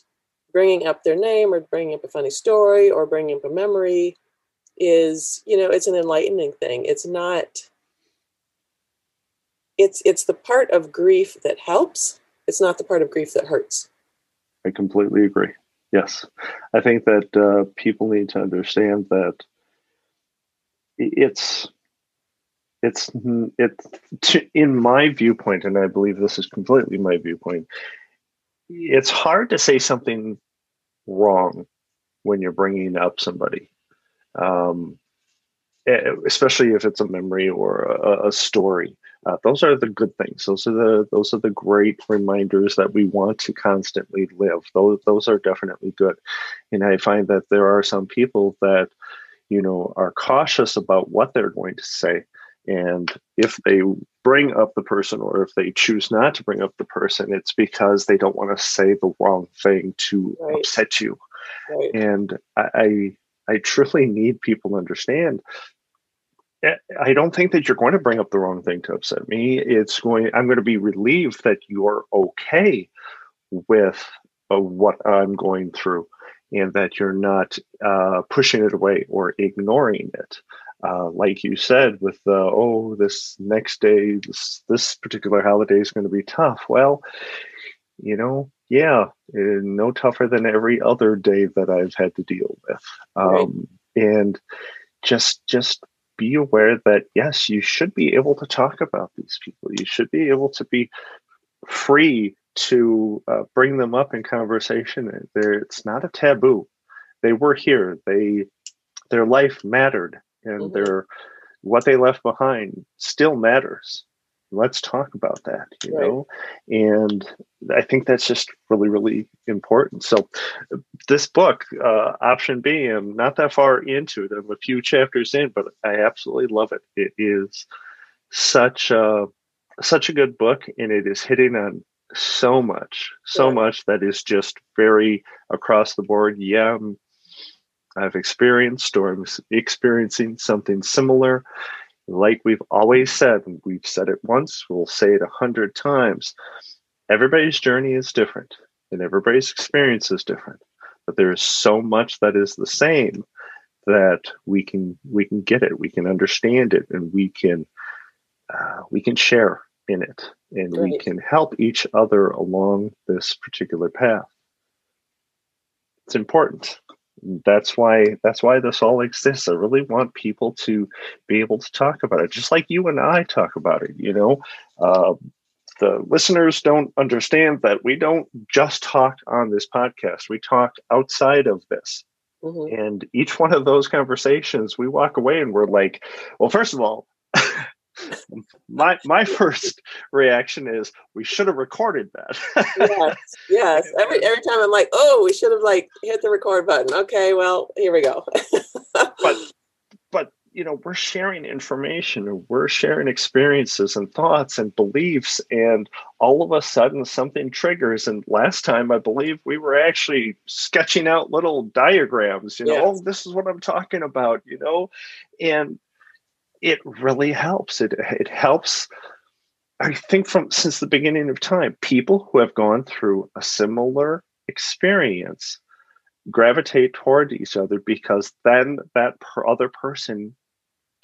bringing up their name or bringing up a funny story or bringing up a memory is, you know, it's an enlightening thing. It's not, it's the part of grief that helps. It's not the part of grief that hurts. I completely agree. Yes. I think that, people need to understand that, it's in my viewpoint, and I believe this is completely my viewpoint, it's hard to say something wrong when you're bringing up somebody, especially if it's a memory or a story. Those are the good things. Those are the great reminders that we want to constantly live. Those are definitely good. And I find that there are some people that, you know, are cautious about what they're going to say. And if they bring up the person, or if they choose not to bring up the person, it's because they don't want to say the wrong thing to upset you. Right. And I truly need people to understand, I don't think that you're going to bring up the wrong thing to upset me. I'm going to be relieved that you're okay with what I'm going through, and that you're not pushing it away or ignoring it. Like you said, with the, this next day, this particular holiday is going to be tough. Well, you know, yeah, no tougher than every other day that I've had to deal with. And just be aware that, yes, you should be able to talk about these people. You should be able to be free to bring them up in conversation. It's not a taboo. They were here. Their life mattered, and their what they left behind still matters. Let's talk about that, you know? And I think that's just really, really important. So this book, Option B, I'm not that far into it. I'm a few chapters in, but I absolutely love it. It is such a good book, and it is hitting on so much that is just very across the board. Yeah, I've experienced, or I'm experiencing something similar. Like we've always said, and we've said it once, we'll say it 100 times. Everybody's journey is different, and everybody's experience is different. But there is so much that is the same that we can get it, we can understand it, and we can share in it. And we can help each other along this particular path. It's important. That's why this all exists. I really want people to be able to talk about it, just like you and I talk about it. You know, the listeners don't understand that we don't just talk on this podcast. We talk outside of this. Mm-hmm. And each one of those conversations, we walk away and we're like, well, first of all, my first reaction is we should have recorded that. Yes. Every time I'm like, oh, we should have hit the record button. Okay, well, here we go. but you know, we're sharing information and we're sharing experiences and thoughts and beliefs, and all of a sudden something triggers. And last time I believe we were actually sketching out little diagrams, oh, this is what I'm talking about, and it really helps. It helps, I think, since the beginning of time, people who have gone through a similar experience gravitate toward each other, because then that other person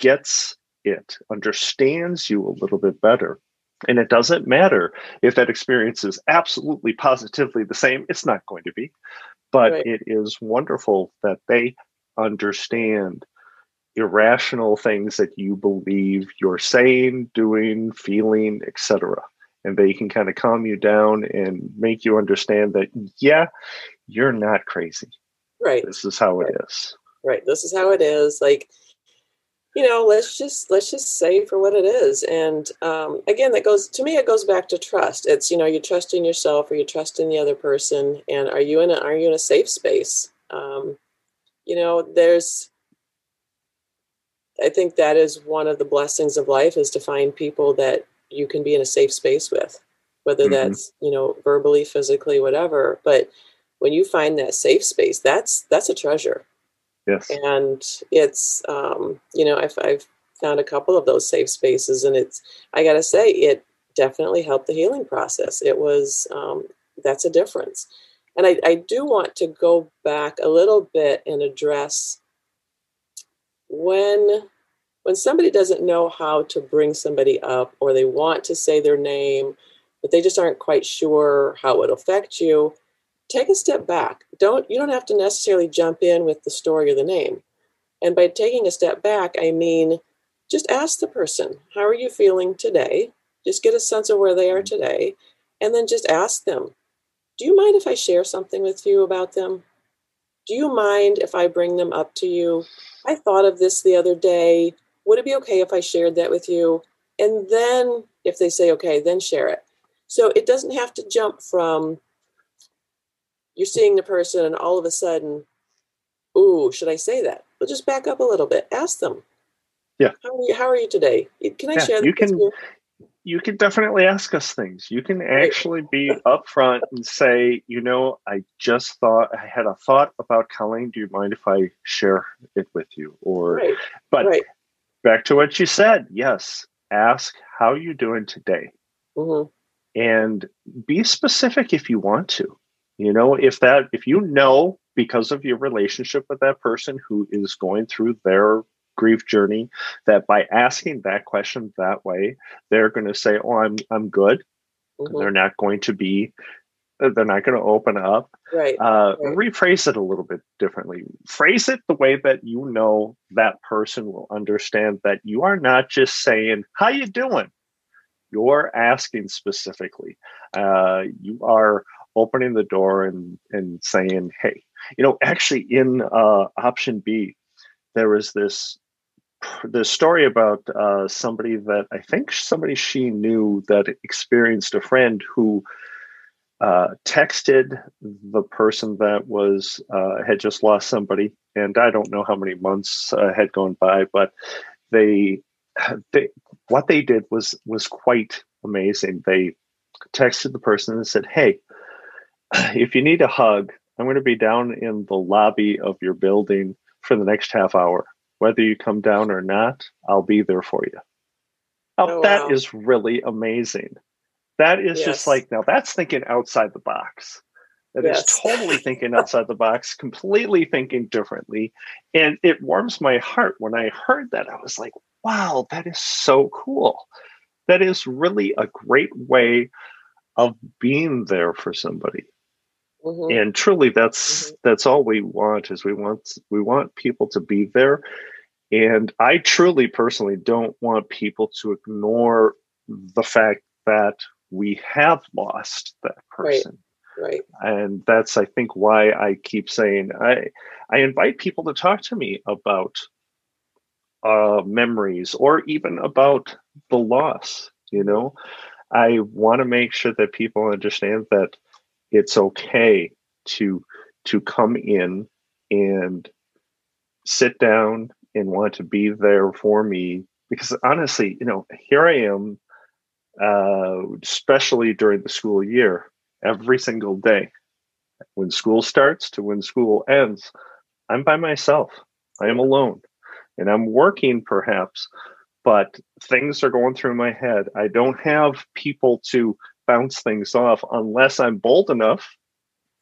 gets it, understands you a little bit better. And it doesn't matter if that experience is absolutely positively the same. It's not going to be, but It is wonderful that they understand irrational things that you believe you're saying, doing, feeling, etc. And they can kind of calm you down and make you understand that, yeah, you're not crazy. Right. This is how it is. Right. This is how it is. Let's just say for what it is. And again, it goes back to trust. It's, you trust in yourself, or you trust in the other person. And are you in a safe space? I think that is one of the blessings of life, is to find people that you can be in a safe space with, whether that's, verbally, physically, whatever. But when you find that safe space, that's a treasure. Yes. And it's, I've found a couple of those safe spaces, and I got to say, it definitely helped the healing process. It was, that's a difference. And I do want to go back a little bit and address when somebody doesn't know how to bring somebody up, or they want to say their name, but they just aren't quite sure how it'll affect you, take a step back. You don't have to necessarily jump in with the story or the name. And by taking a step back, I mean, just ask the person, how are you feeling today? Just get a sense of where they are today. And then just ask them, do you mind if I share something with you about them? Do you mind if I bring them up to you? I thought of this the other day. Would it be okay if I shared that with you? And then if they say, okay, then share it. So it doesn't have to jump from you're seeing the person and all of a sudden, ooh, should I say that? We'll just back up a little bit. Ask them. Yeah. How are you today? Can I share that with you? You can definitely ask us things. You can actually be upfront and say, I just thought, I had a thought about Colleen. Do you mind if I share it with you? Or, Back to what you said. Yes. Ask, how are you doing today? Mm-hmm. And be specific if you want to. If because of your relationship with that person who is going through their grief journey, that by asking that question that way, they're going to say, oh, I'm good. Mm-hmm. They're not going to open up. Right. Rephrase it a little bit differently. Phrase it the way that that person will understand that you are not just saying, how you doing? You're asking specifically. You are opening the door and saying, hey, actually in option B, there was this story about somebody that I think somebody she knew that experienced a friend who texted the person that was had just lost somebody, and I don't know how many months had gone by, but they what they did was quite amazing. They texted the person and said, "Hey, if you need a hug, I'm going to be down in the lobby of your building for the next half hour. Whether you come down or not, I'll be there for you." Oh, that is really amazing. That is just now that's thinking outside the box. That is totally thinking outside the box, completely thinking differently. And it warms my heart. When I heard that, I was like, wow, that is so cool. That is really a great way of being there for somebody. Mm-hmm. And truly, that's all we want, is we want people to be there. And I truly, personally, don't want people to ignore the fact that we have lost that person. Right. And that's, I think, why I keep saying I invite people to talk to me about memories, or even about the loss. You know, I want to make sure that people understand that it's okay to come in and sit down and want to be there for me, because honestly, you know, here I am, especially during the school year, every single day, when school starts to when school ends, I'm by myself. I am alone, and I'm working perhaps, but things are going through my head. I don't have people to bounce things off unless I'm bold enough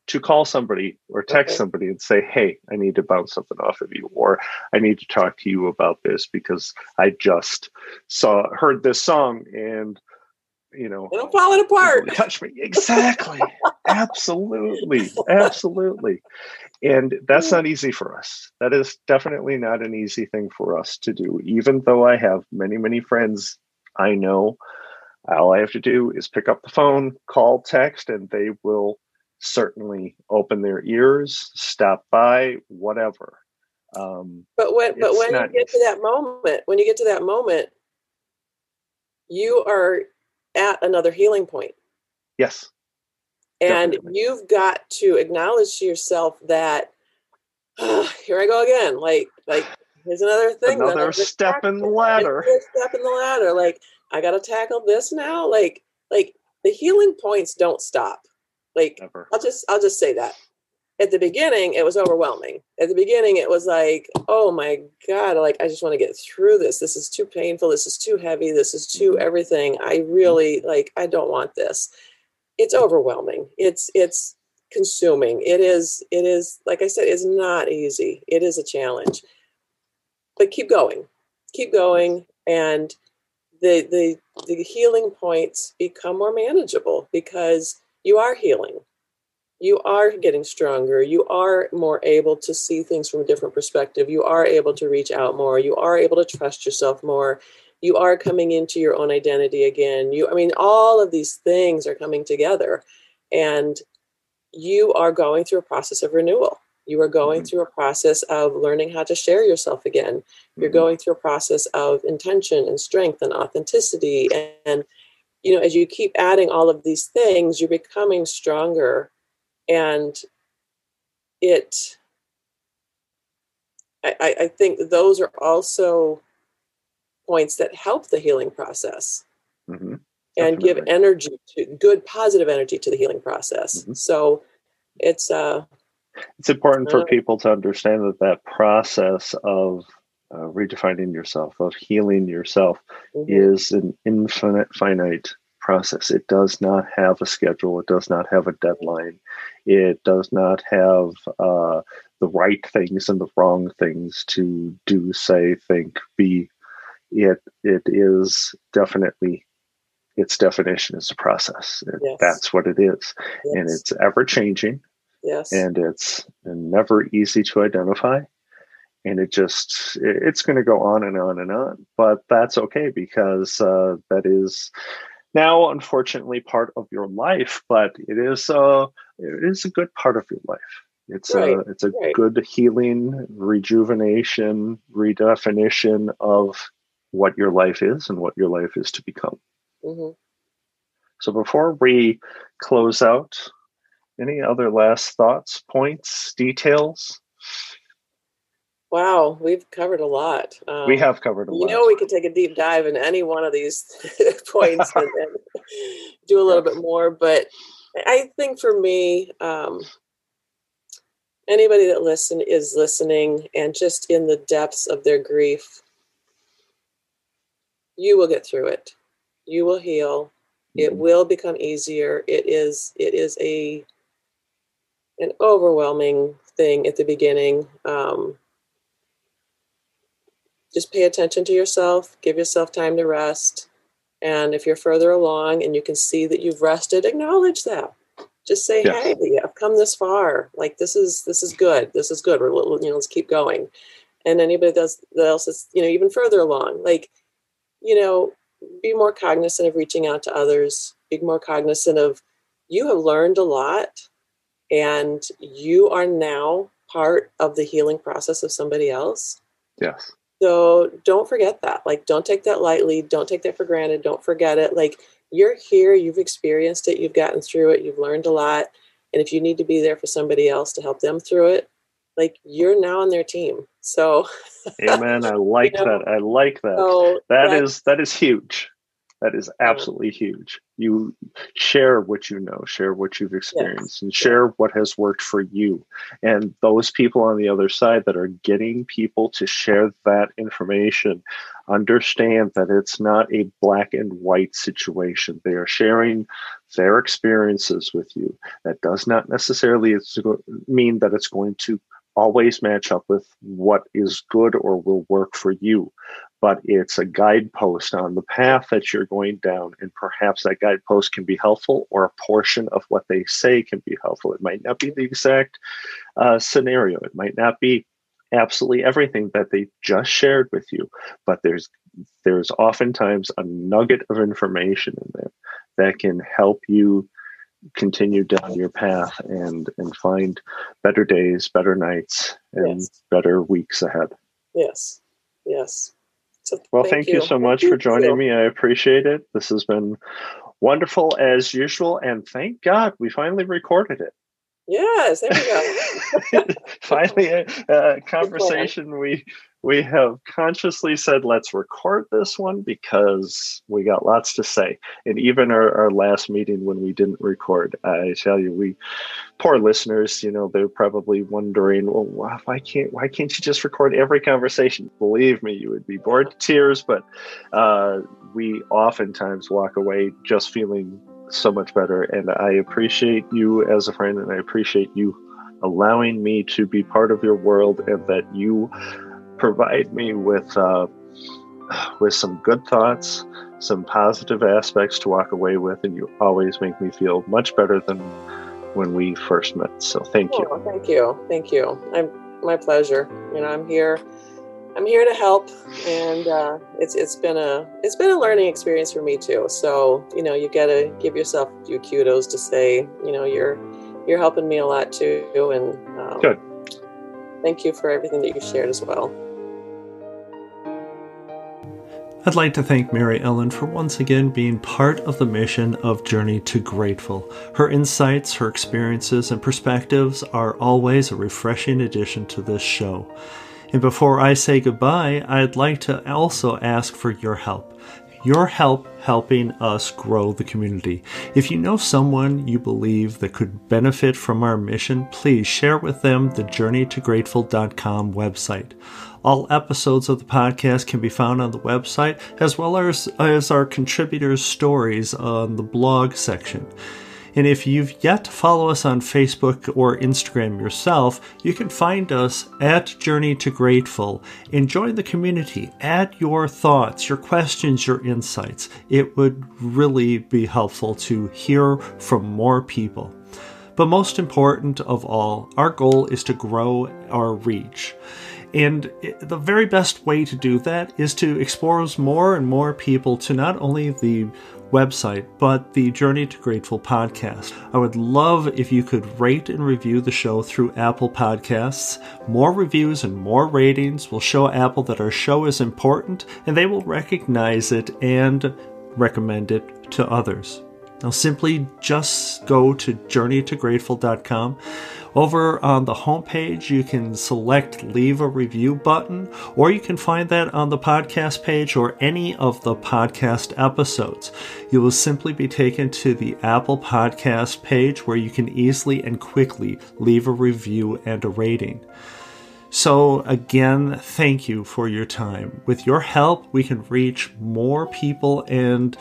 to call somebody or text somebody and say, hey, I need to bounce something off of you, or I need to talk to you about this because I just heard this song and, you know, it'll fall apart. Touch me. Exactly. Absolutely. And that's not easy for us. That is definitely not an easy thing for us to do. Even though I have many, many friends I know, all I have to do is pick up the phone, call, text, and they will certainly open their ears, stop by, whatever. But when you get to that moment, you are at another healing point. Yes. And definitely. You've got to acknowledge to yourself that here I go again. Like here's another thing. Another step in the ladder. Like, I got to tackle this now. Like the healing points don't stop. Like, never. I'll just say that at the beginning, it was overwhelming. At the beginning, it was like, oh my God, like, I just want to get through this. This is too painful. This is too heavy. This is too everything. I really I don't want this. It's overwhelming. It's consuming. It is, like I said, it's not easy. It is a challenge, but keep going. And the healing points become more manageable because you are healing. You are getting stronger. You are more able to see things from a different perspective. You are able to reach out more. You are able to trust yourself more. You are coming into your own identity again. All of these things are coming together, and you are going through a process of renewal. You are going through a process of learning how to share yourself again. You're going through a process of intention and strength and authenticity. And, you know, as you keep adding all of these things, you're becoming stronger. And I think those are also points that help the healing process and give energy to good, positive energy to the healing process. So it's important for people to understand that process of redefining yourself, of healing yourself, is an finite process. It does not have a schedule. It does not have a deadline. It does not have the right things and the wrong things to do, say, think, be. It is definitely, its definition is a process. Yes. That's what it is. Yes. And it's ever-changing. Yes. And it's never easy to identify. And it's going to go on and on and on. But that's okay, because that is now, unfortunately, part of your life. But it is a good part of your life. It's a good healing, rejuvenation, redefinition of what your life is and what your life is to become. So before we close out, any other last thoughts, points, details? Wow, we've covered a lot. We have covered a lot. You know, we could take a deep dive in any one of these points and do a little bit more. But I think for me, anybody that is listening and just in the depths of their grief, you will get through it. You will heal. It will become easier. It is an overwhelming thing at the beginning. Just pay attention to yourself, give yourself time to rest. And if you're further along and you can see that you've rested, acknowledge that. Just say, yeah. Hey, I've come this far. Like, this is good. This is good. We're, let's keep going. And anybody else is, even further along, like, be more cognizant of reaching out to others, be more cognizant of you have learned a lot and you are now part of the healing process of somebody else. Yes. So don't forget that. Like, don't take that lightly. Don't take that for granted. Don't forget it. Like, you're here, you've experienced it, you've gotten through it, you've learned a lot. And if you need to be there for somebody else to help them through it, like, you're now on their team. So amen. I like that. I like that. So that is huge. That is absolutely huge. You share what you know, share what you've experienced, yes, and share what has worked for you. And those people on the other side that are getting people to share that information, understand that it's not a black and white situation. They are sharing their experiences with you. That does not necessarily mean that it's going to always match up with what is good or will work for you. But it's a guidepost on the path that you're going down. And perhaps that guidepost can be helpful, or a portion of what they say can be helpful. It might not be the exact scenario. It might not be absolutely everything that they just shared with you. But there's oftentimes a nugget of information in there that can help you continue down your path and find better days, better nights, and better weeks ahead. Yes, yes. So well, thank you so much for joining me. I appreciate it. This has been wonderful as usual. And thank God we finally recorded it. Yes, there we go. Finally, a conversation we have consciously said, let's record this one because we got lots to say. And even our last meeting when we didn't record, I tell you, we poor listeners, they're probably wondering, well, why can't you just record every conversation? Believe me, you would be bored to tears, but we oftentimes walk away just feeling so much better. And I appreciate you as a friend, and I appreciate you allowing me to be part of your world, and that you provide me with some good thoughts, some positive aspects to walk away with. And you always make me feel much better than when we first met. So thank you. Thank you. My pleasure. I'm here to help, and it's been a learning experience for me too. So you got to give yourself a few kudos to say you're helping me a lot too, and good. Thank you for everything that you shared as well. I'd like to thank Mary Ellen for once again being part of the mission of Journey to Grateful. Her insights, her experiences, and perspectives are always a refreshing addition to this show. And before I say goodbye, I'd like to also ask for your help. Your help helping us grow the community. If you know someone you believe that could benefit from our mission, please share with them the journeytograteful.com website. All episodes of the podcast can be found on the website, as well as our contributors' stories on the blog section. And if you've yet to follow us on Facebook or Instagram yourself, you can find us at Journey to Grateful and join the community. Add your thoughts, your questions, your insights. It would really be helpful to hear from more people. But most important of all, our goal is to grow our reach. And the very best way to do that is to expose more and more people to not only the website, but the Journey to Grateful podcast. I would love if you could rate and review the show through Apple Podcasts. More reviews and more ratings will show Apple that our show is important, and they will recognize it and recommend it to others. Now simply just go to journeytograteful.com. Over on the homepage, you can select Leave a Review button, or you can find that on the podcast page or any of the podcast episodes. You will simply be taken to the Apple Podcast page where you can easily and quickly leave a review and a rating. So again, thank you for your time. With your help, we can reach more people and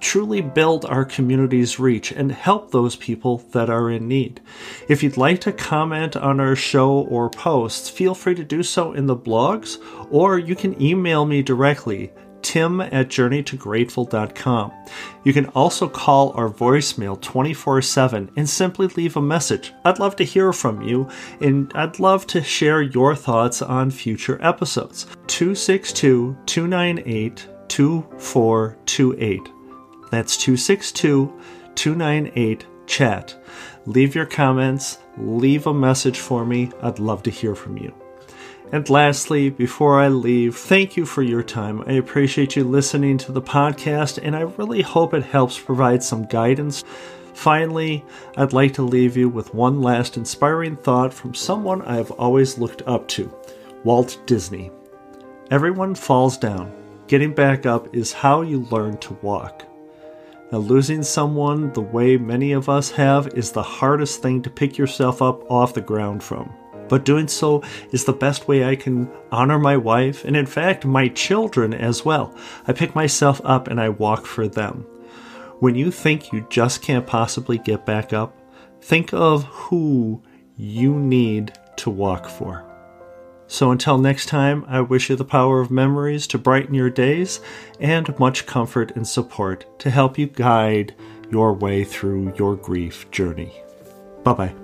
truly build our community's reach and help those people that are in need. If you'd like to comment on our show or posts, feel free to do so in the blogs, or you can email me directly, tim@journeytograteful.com. You can also call our voicemail 24/7 and simply leave a message. I'd love to hear from you, and I'd love to share your thoughts on future episodes. 262-298-2428. That's 262-298-CHAT. Leave your comments, leave a message for me. I'd love to hear from you. And lastly, before I leave, thank you for your time. I appreciate you listening to the podcast, and I really hope it helps provide some guidance. Finally, I'd like to leave you with one last inspiring thought from someone I have always looked up to, Walt Disney. Everyone falls down. Getting back up is how you learn to walk. Now, losing someone the way many of us have is the hardest thing to pick yourself up off the ground from. But doing so is the best way I can honor my wife and, in fact, my children as well. I pick myself up and I walk for them. When you think you just can't possibly get back up, think of who you need to walk for. So until next time, I wish you the power of memories to brighten your days and much comfort and support to help you guide your way through your grief journey. Bye-bye.